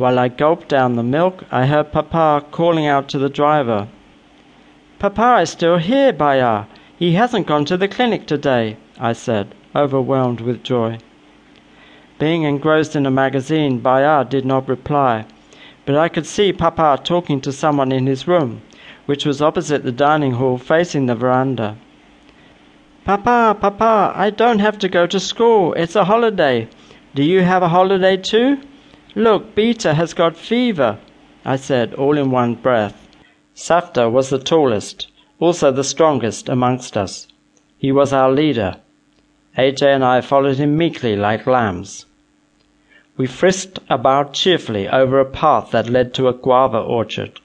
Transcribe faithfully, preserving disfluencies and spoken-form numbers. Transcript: While I gulped down the milk, I heard Papa calling out to the driver. "Papa is still here, Bayard. He hasn't gone to the clinic today," I said, overwhelmed with joy. Being engrossed in a magazine, Bayard did not reply, but I could see Papa talking to someone in his room, which was opposite the dining hall facing the veranda. "Papa, Papa, I don't have to go to school. It's a holiday. Do you have a holiday too? Look, Beta has got fever," I said, all in one breath. Safta was the tallest, also the strongest amongst us. He was our leader. A J and I followed him meekly like lambs. We frisked about cheerfully over a path that led to a guava orchard.